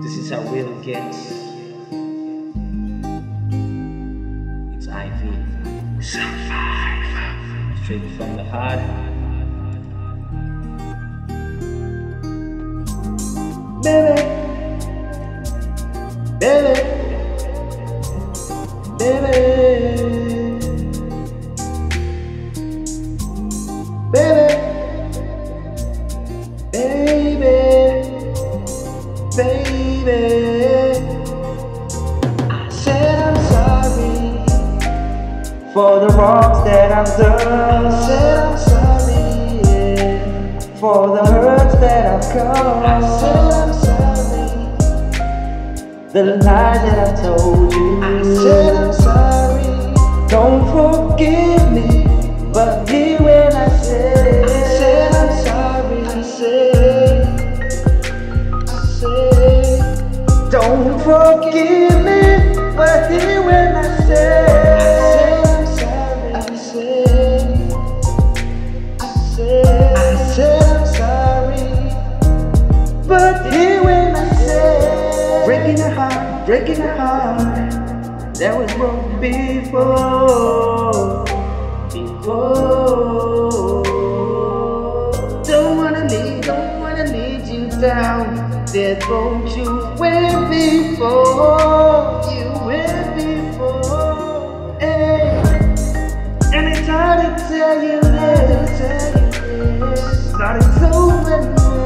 This is how real it gets. It's I.V. Survive. Straight from the heart. Baby. Baby. Baby. Baby. Baby. Baby. I said I'm sorry for the wrongs that I've done. I said I'm sorry, yeah, for the hurts that I've caused. I said I'm sorry, the lies that I've told you. I said I'm sorry, don't forgive me, but here when I said it. I said I'm sorry, don't forgive me, but hear when I say. I said I'm sorry. I said I'm sorry, but hear when I say. Breaking a heart that was broken before. Don't wanna lead you down. That road you went before, hey. And it's hard to tell you this, but it's over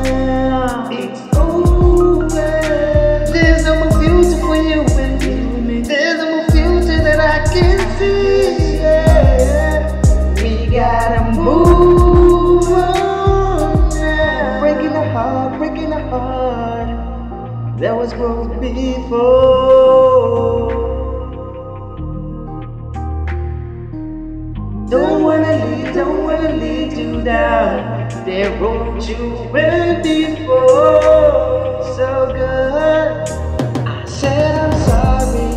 now. It's over. There's no more future for you and me. There's no more future that I can see. Yeah. We gotta move on now. Breaking the heart. That was broke before. Don't wanna lead you down that road you went before. So good. I said I'm sorry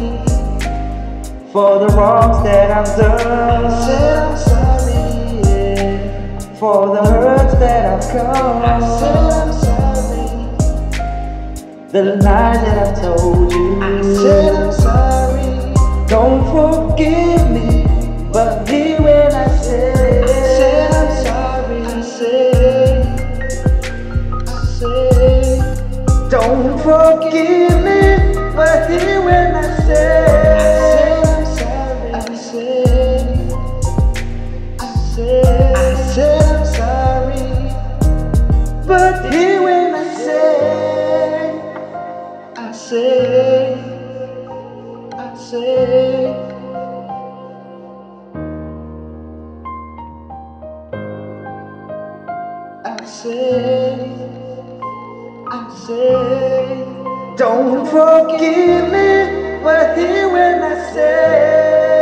for the wrongs that I've done. I said I'm sorry, yeah, for the hurts that I've caused. I said I'm sorry, the lie that I've told you. I said I'm sorry, don't forgive me, but hear when I say. I said I'm sorry, I said don't forgive me, but hear when I say. I said I'm sorry, I said I'm sorry, but hear when I say. I say. I say. Don't forgive me, but hear when I say.